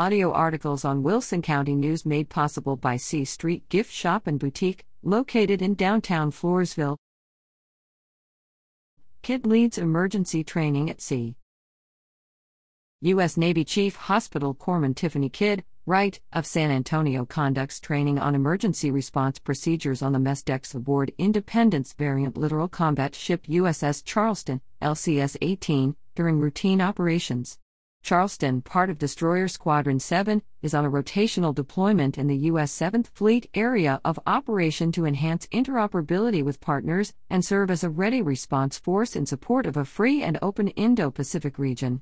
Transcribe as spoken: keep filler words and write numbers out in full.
Audio articles on Wilson County News made possible by C Street Gift Shop and Boutique, located in downtown Floresville. Kidd leads emergency training at sea. U S Navy Chief Hospital Corpsman Tiffany Kidd Wright of San Antonio conducts training on emergency response procedures on the mess decks aboard Independence Variant Littoral Combat Ship U S S Charleston, L C S eighteen, during routine operations. Charleston, part of Destroyer Squadron seven, is on a rotational deployment in the U S seventh Fleet area of operation to enhance interoperability with partners and serve as a ready response force in support of a free and open Indo-Pacific region.